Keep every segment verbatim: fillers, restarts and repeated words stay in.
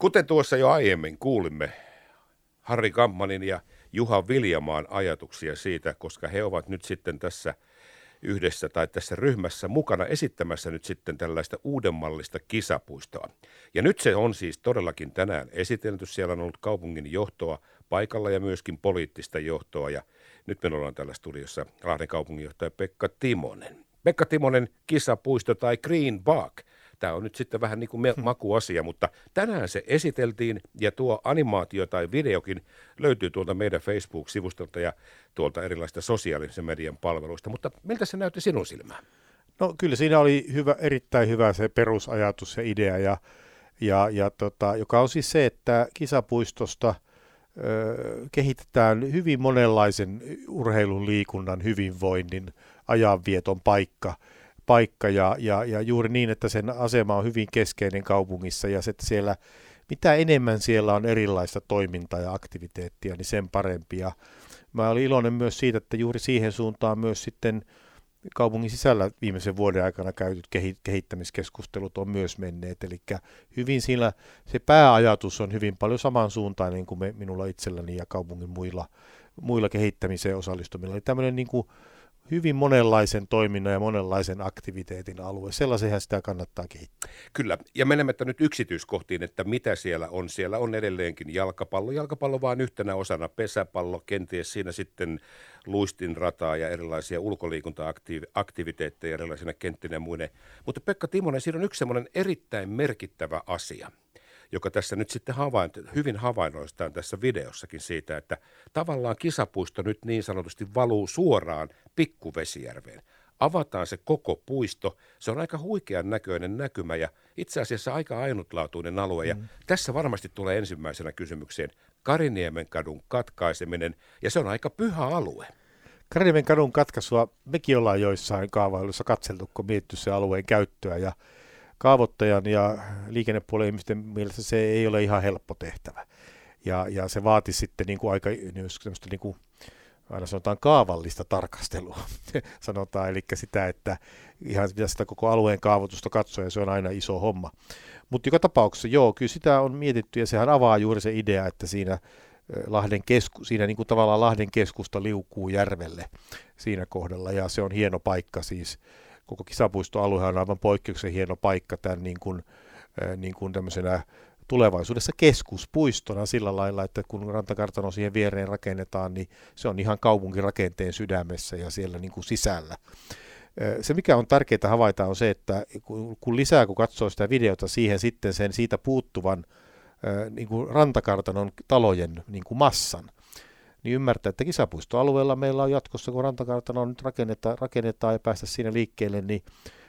Kuten tuossa jo aiemmin kuulimme Harri Kampmanin ja Juha Viljamaan ajatuksia siitä, koska he ovat nyt sitten tässä yhdessä tai tässä ryhmässä mukana esittämässä nyt sitten tällaista uudenmallista kisapuistoa. Ja nyt se on siis todellakin tänään esitelty. Siellä on ollut kaupungin johtoa paikalla ja myöskin poliittista johtoa. Ja nyt me ollaan täällä studiossa Lahden kaupunginjohtaja Pekka Timonen. Pekka Timonen, kisapuisto tai Green Park. Tämä on nyt sitten vähän niin kuin makuasia, mutta tänään se esiteltiin ja tuo animaatio tai videokin löytyy tuolta meidän Facebook-sivustolta ja tuolta erilaisista sosiaalisen median palveluista. Mutta miltä se näytti sinun silmään? No kyllä siinä oli hyvä, erittäin hyvä se perusajatus ja idea, ja, ja, ja tota, joka on siis se, että kisapuistosta ö, kehitetään hyvin monenlaisen urheilun, liikunnan, hyvinvoinnin, ajanvieton paikka. paikka ja, ja, ja juuri niin, että sen asema on hyvin keskeinen kaupungissa ja se, että siellä, mitä enemmän siellä on erilaista toimintaa ja aktiviteettia, niin sen parempi. Ja mä olin iloinen myös siitä, että juuri siihen suuntaan myös sitten kaupungin sisällä viimeisen vuoden aikana käytyt kehittämiskeskustelut on myös menneet. Eli hyvin siinä se pääajatus on hyvin paljon samansuuntainen kuin me, minulla itselläni ja kaupungin muilla, muilla kehittämiseen osallistumilla. Eli tämmöinen niin kuin hyvin monenlaisen toiminnan ja monenlaisen aktiviteetin alue. Sellaisenhan sitä kannattaa kehittää. Kyllä, ja menemättä nyt yksityiskohtiin, että mitä siellä on. Siellä on edelleenkin jalkapallo. Jalkapallo vaan yhtenä osana, pesäpallo, kenties siinä sitten luistinrataa ja erilaisia ulkoliikunta-aktiviteetteja erilaisina kenttinä ja muine. Mutta Pekka Timonen, siinä on yksi semmoinen erittäin merkittävä asia, joka tässä nyt sitten havainto, hyvin havainnoistaan tässä videossakin siitä, että tavallaan kisapuisto nyt niin sanotusti valuu suoraan Pikkuvesijärveen. Avataan se koko puisto, se on aika huikean näköinen näkymä ja itse asiassa aika ainutlaatuinen alue. Ja mm. tässä varmasti tulee ensimmäisenä kysymykseen Karniemenkadun katkaiseminen, ja se on aika pyhä alue. Karniemenkadun katkaisua mekin ollaan joissain kaavailuissa katseltu, kun mietitty se alueen käyttöä, ja kaavoittajan ja liikennepuolen ihmisten mielestä se ei ole ihan helppo tehtävä. Ja, ja se vaati sitten niin kuin aika semmoista niin kuin, aina sanotaan kaavallista tarkastelua, sanotaan, eli sitä, että ihan pitäisi sitä koko alueen kaavoitusta katsoa, ja se on aina iso homma. Mutta joka tapauksessa, joo, kyllä sitä on mietitty, ja sehän avaa juuri se idea, että siinä, Lahden kesku, siinä niin kuin tavallaan Lahden keskusta liukuu järvelle siinä kohdalla, ja se on hieno paikka siis. Koko kisapuistoalue on aivan poikkeuksen hieno paikka tämän niin kuin, niin kuin tämmöisenä tulevaisuudessa keskuspuistona sillä lailla, että kun rantakartano siihen viereen rakennetaan, niin se on ihan kaupunkirakenteen sydämessä ja siellä niin kuin sisällä. Se, mikä on tärkeää havaita, on se, että kun lisää, kun katsoo sitä videota siihen sitten sen siitä puuttuvan niin kuin rantakartanon talojen niin kuin massan, niin ymmärtää, että kisapuistoalueella meillä on jatkossa, kun rantakartanoa nyt rakennetaan, rakennetaan ja päästä siinä liikkeelle, niin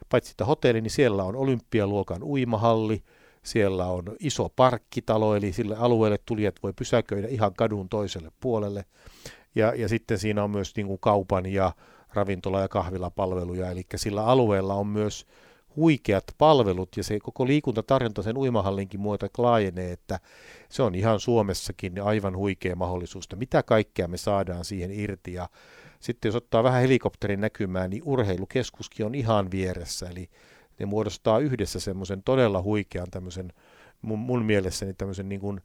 paitsi sitä hotelli, niin siellä on olympialuokan uimahalli, siellä on iso parkkitalo, eli sille alueelle tulijat voi pysäköidä ihan kadun toiselle puolelle, ja, ja sitten siinä on myös niin kuin kaupan ja ravintola- ja kahvilapalveluja, eli sillä alueella on myös huikeat palvelut, ja se koko liikuntatarjonta sen uimahallinkin muuta laajenee, että se on ihan Suomessakin aivan huikea mahdollisuus, että mitä kaikkea me saadaan siihen irti, ja sitten jos ottaa vähän helikopterin näkymään, niin urheilukeskuskin on ihan vieressä, eli ne muodostaa yhdessä semmoisen todella huikean tämmöisen, mun, mun mielessäni tämmöisen niin kuin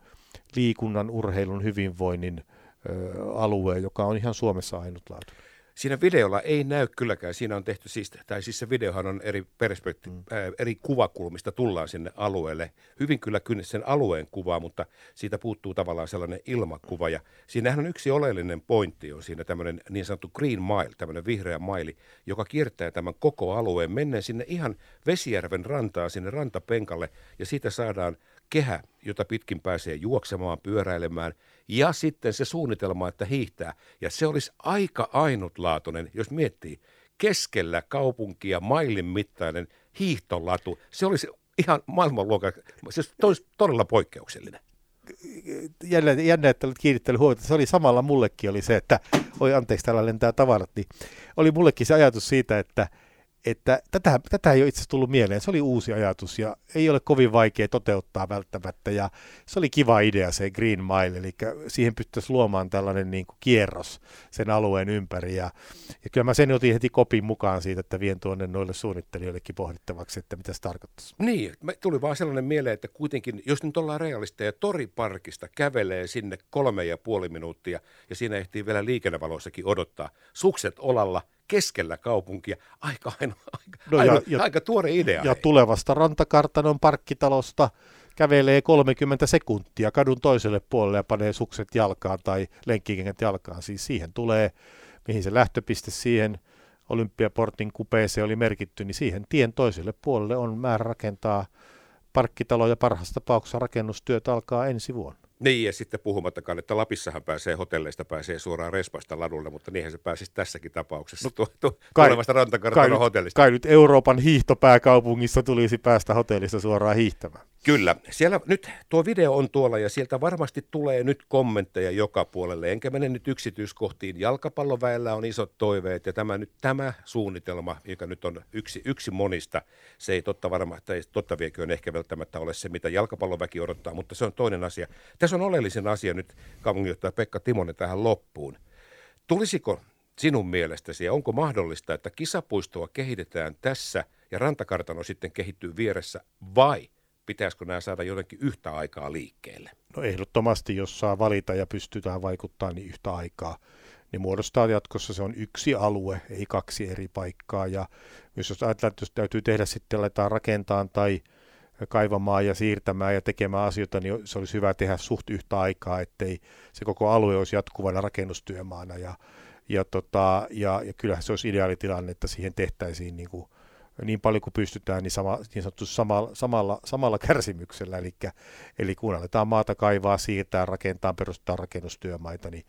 liikunnan, urheilun, hyvinvoinnin ö, alueen, joka on ihan Suomessa ainutlaatuinen. Siinä videolla ei näy kylläkään, siinä on tehty, siis, tai siis se videohan on eri perspekti- mm. ää, eri kuvakulmista tullaan sinne alueelle. Hyvin kyllä kyllä sen alueen kuvaa, mutta siitä puuttuu tavallaan sellainen ilmakuva. Ja siinähän on yksi oleellinen pointti, on siinä tämmöinen niin sanottu green mile, tämmöinen vihreä maili, joka kiertää tämän koko alueen. Mennään sinne ihan Vesijärven rantaan, sinne rantapenkalle, ja siitä saadaan kehä, jota pitkin pääsee juoksemaan, pyöräilemään, ja sitten se suunnitelma, että hiihtää. Ja se olisi aika ainutlaatuinen, jos miettii, keskellä kaupunkia mailin mittainen hiihtolatu. Se olisi ihan maailmanluokan, se olisi todella poikkeuksellinen. Jälleen, jännä, että olet kiinnittänyt huomiota. Se oli samalla mullekin oli se, että, oi anteeksi, täällä lentää tavarat, niin oli mullekin se ajatus siitä, että että tätä, tätä ei ole itse asiassa tullut mieleen. Se oli uusi ajatus ja ei ole kovin vaikea toteuttaa välttämättä. Ja se oli kiva idea se Green Mile, eli siihen pystyttäisiin luomaan tällainen niin kuin kierros sen alueen ympäri. Ja, ja kyllä mä sen otin heti kopin mukaan siitä, että vien tuonne noille suunnittelijoillekin pohdittavaksi, että mitä se tarkoittaisi. Niin, tuli vaan sellainen mieleen, että kuitenkin, jos nyt ollaan realisteja, Tori Parkista kävelee sinne kolme ja puoli minuuttia ja siinä ehtii vielä liikennevaloissakin odottaa. Sukset olalla. Keskellä kaupunkia. Aika, aino, aika, no ja, aino, ja, aika tuore idea. Ja ei. Tulevasta rantakartanon parkkitalosta kävelee kolmekymmentä sekuntia kadun toiselle puolelle ja panee sukset jalkaan tai lenkkikengät jalkaan. Siis siihen tulee, mihin se lähtöpiste siihen Olympiaportin kupeeseen oli merkitty, niin siihen tien toiselle puolelle on määrä rakentaa parkkitalo ja parhaassa tapauksessa rakennustyöt alkaa ensi vuonna. Niin, ja sitten puhumattakaan, että Lapissahan pääsee hotelleista, pääsee suoraan respasta ladulle, mutta niinhän se pääsisi tässäkin tapauksessa no, tu- tulevasta rantakartanon hotellista. Kai nyt Euroopan hiihtopääkaupungissa tulisi päästä hotellista suoraan hiihtämään. Kyllä. Siellä nyt tuo video on tuolla ja sieltä varmasti tulee nyt kommentteja joka puolelle. Enkä mene nyt yksityiskohtiin. Jalkapalloväellä on isot toiveet ja tämä, nyt, tämä suunnitelma, joka nyt on yksi, yksi monista, se ei totta, varma, tai totta vieköön ehkä välttämättä ole se, mitä jalkapalloväki odottaa, mutta se on toinen asia. Tässä on oleellisen asia nyt kaupunginjohtaja Pekka Timonen tähän loppuun. Tulisiko sinun mielestäsi ja onko mahdollista, että kisapuistoa kehitetään tässä ja rantakartano sitten kehittyy vieressä vai pitäisikö nämä saada jotenkin yhtä aikaa liikkeelle? No ehdottomasti, jos saa valita ja pystyy tähän vaikuttamaan, niin yhtä aikaa. Ne muodostaa jatkossa, se on yksi alue, ei kaksi eri paikkaa. Ja myös jos ajatellaan, että jos täytyy tehdä sitten, laitetaan rakentaan tai kaivamaan ja siirtämään ja tekemään asioita, niin se olisi hyvä tehdä suht yhtä aikaa, ettei se koko alue olisi jatkuvana rakennustyömaana. Ja, ja, tota, ja, ja kyllähän se olisi ideaalitilanne, että siihen tehtäisiin niin kuin niin paljon kuin pystytään, niin, sama, niin sanottu samalla, samalla, samalla kärsimyksellä. Eli, eli kun aletaan maata kaivaa, siirtää, rakentaa, perustaa rakennustyömaita, niin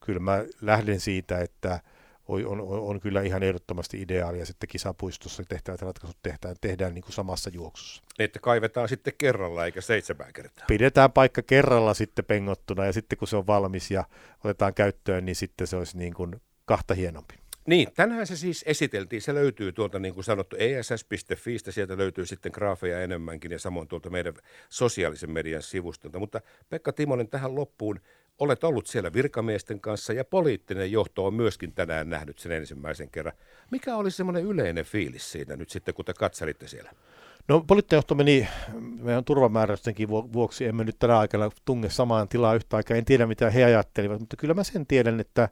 kyllä mä lähden siitä, että on, on, on kyllä ihan ehdottomasti ideaalia sitten kisapuistossa tehtävät ratkaisut tehdään, tehdään niin kuin samassa juoksussa. Että kaivetaan sitten kerralla eikä seitsemän kertaa. Pidetään paikka kerralla sitten pengottuna ja sitten kun se on valmis ja otetaan käyttöön, niin sitten se olisi niin kuin kahta hienompi. Niin, tänään se siis esiteltiin. Se löytyy tuolta, niin kuin sanottu, E S S piste F I:stä. Sieltä löytyy sitten graafeja enemmänkin ja samoin tuolta meidän sosiaalisen median sivustolta. Mutta Pekka Timonen, tähän loppuun olet ollut siellä virkamiesten kanssa ja poliittinen johto on myöskin tänään nähnyt sen ensimmäisen kerran. Mikä oli semmoinen yleinen fiilis siitä nyt sitten, kun te katselitte siellä? No poliittinen johto meni meidän turvamääräystenkin vuoksi. Emme nyt tänä aikana tunge samaan tilaan yhtä aikaa. En tiedä, mitä he ajattelivat, mutta kyllä mä sen tiedän, että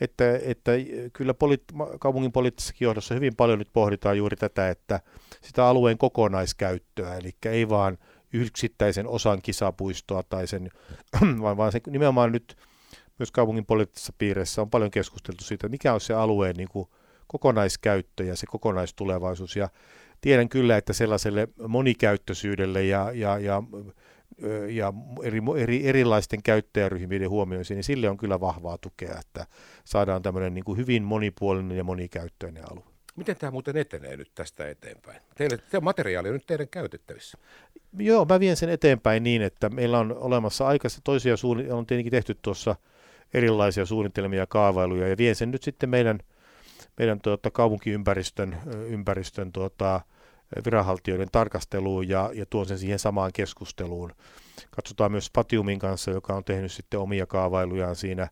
Että, että kyllä poliitt- kaupungin poliittisessa johdossa hyvin paljon nyt pohditaan juuri tätä, että sitä alueen kokonaiskäyttöä, eli ei vaan yksittäisen osan kisapuistoa tai sen, vaan, vaan se nimenomaan nyt myös kaupungin poliittisessa piirissä on paljon keskusteltu siitä, mikä on se alueen niin kuin kokonaiskäyttö ja se kokonaistulevaisuus. Ja tiedän kyllä, että sellaiselle monikäyttöisyydelle ja, ja, ja, ja eri, eri, erilaisten käyttäjäryhmien huomioisiin, niin sille on kyllä vahvaa tukea, että saadaan tämmöinen niin kuin hyvin monipuolinen ja monikäyttöinen alue. Miten tämä muuten etenee nyt tästä eteenpäin? Teille, tämä materiaali on nyt teidän käytettävissä. Joo, mä vien sen eteenpäin niin, että meillä on olemassa aikaista toisia suunnitelmia, on tietenkin tehty tuossa erilaisia suunnitelmia ja kaavailuja, ja vien sen nyt sitten meidän meidän tuota, kaupunkiympäristön ympäristön, tuota, viranhaltijoiden tarkasteluun ja, ja tuon sen siihen samaan keskusteluun. Katsotaan myös Spatiumin kanssa, joka on tehnyt sitten omia kaavailujaan siinä,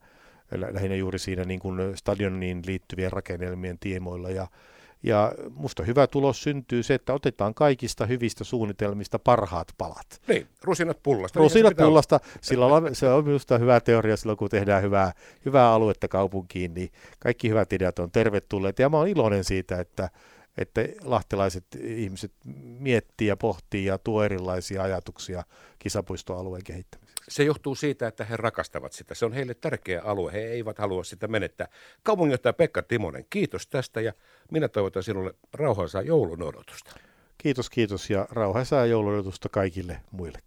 lähinnä juuri siinä niin kuin stadioniin liittyvien rakennelmien tiemoilla. Ja, ja musta hyvä tulos syntyy se, että otetaan kaikista hyvistä suunnitelmista parhaat palat. Niin, rusinat pullasta. Rusinat pullasta. Sillä on, se on minusta hyvä teoria silloin, kun tehdään hyvää, hyvää aluetta kaupunkiin, niin kaikki hyvät ideat on tervetulleet. Ja mä oon iloinen siitä, että että lahtelaiset ihmiset miettii ja pohtii ja tuo erilaisia ajatuksia kisapuistoalueen kehittämiseksi. Se johtuu siitä, että he rakastavat sitä. Se on heille tärkeä alue. He eivät halua sitä menettää. Kaupunginjohtaja Pekka Timonen, kiitos tästä ja minä toivotan sinulle rauhaisaa joulun odotusta. Kiitos, kiitos ja rauhaisaa joulun odotusta kaikille muillekin.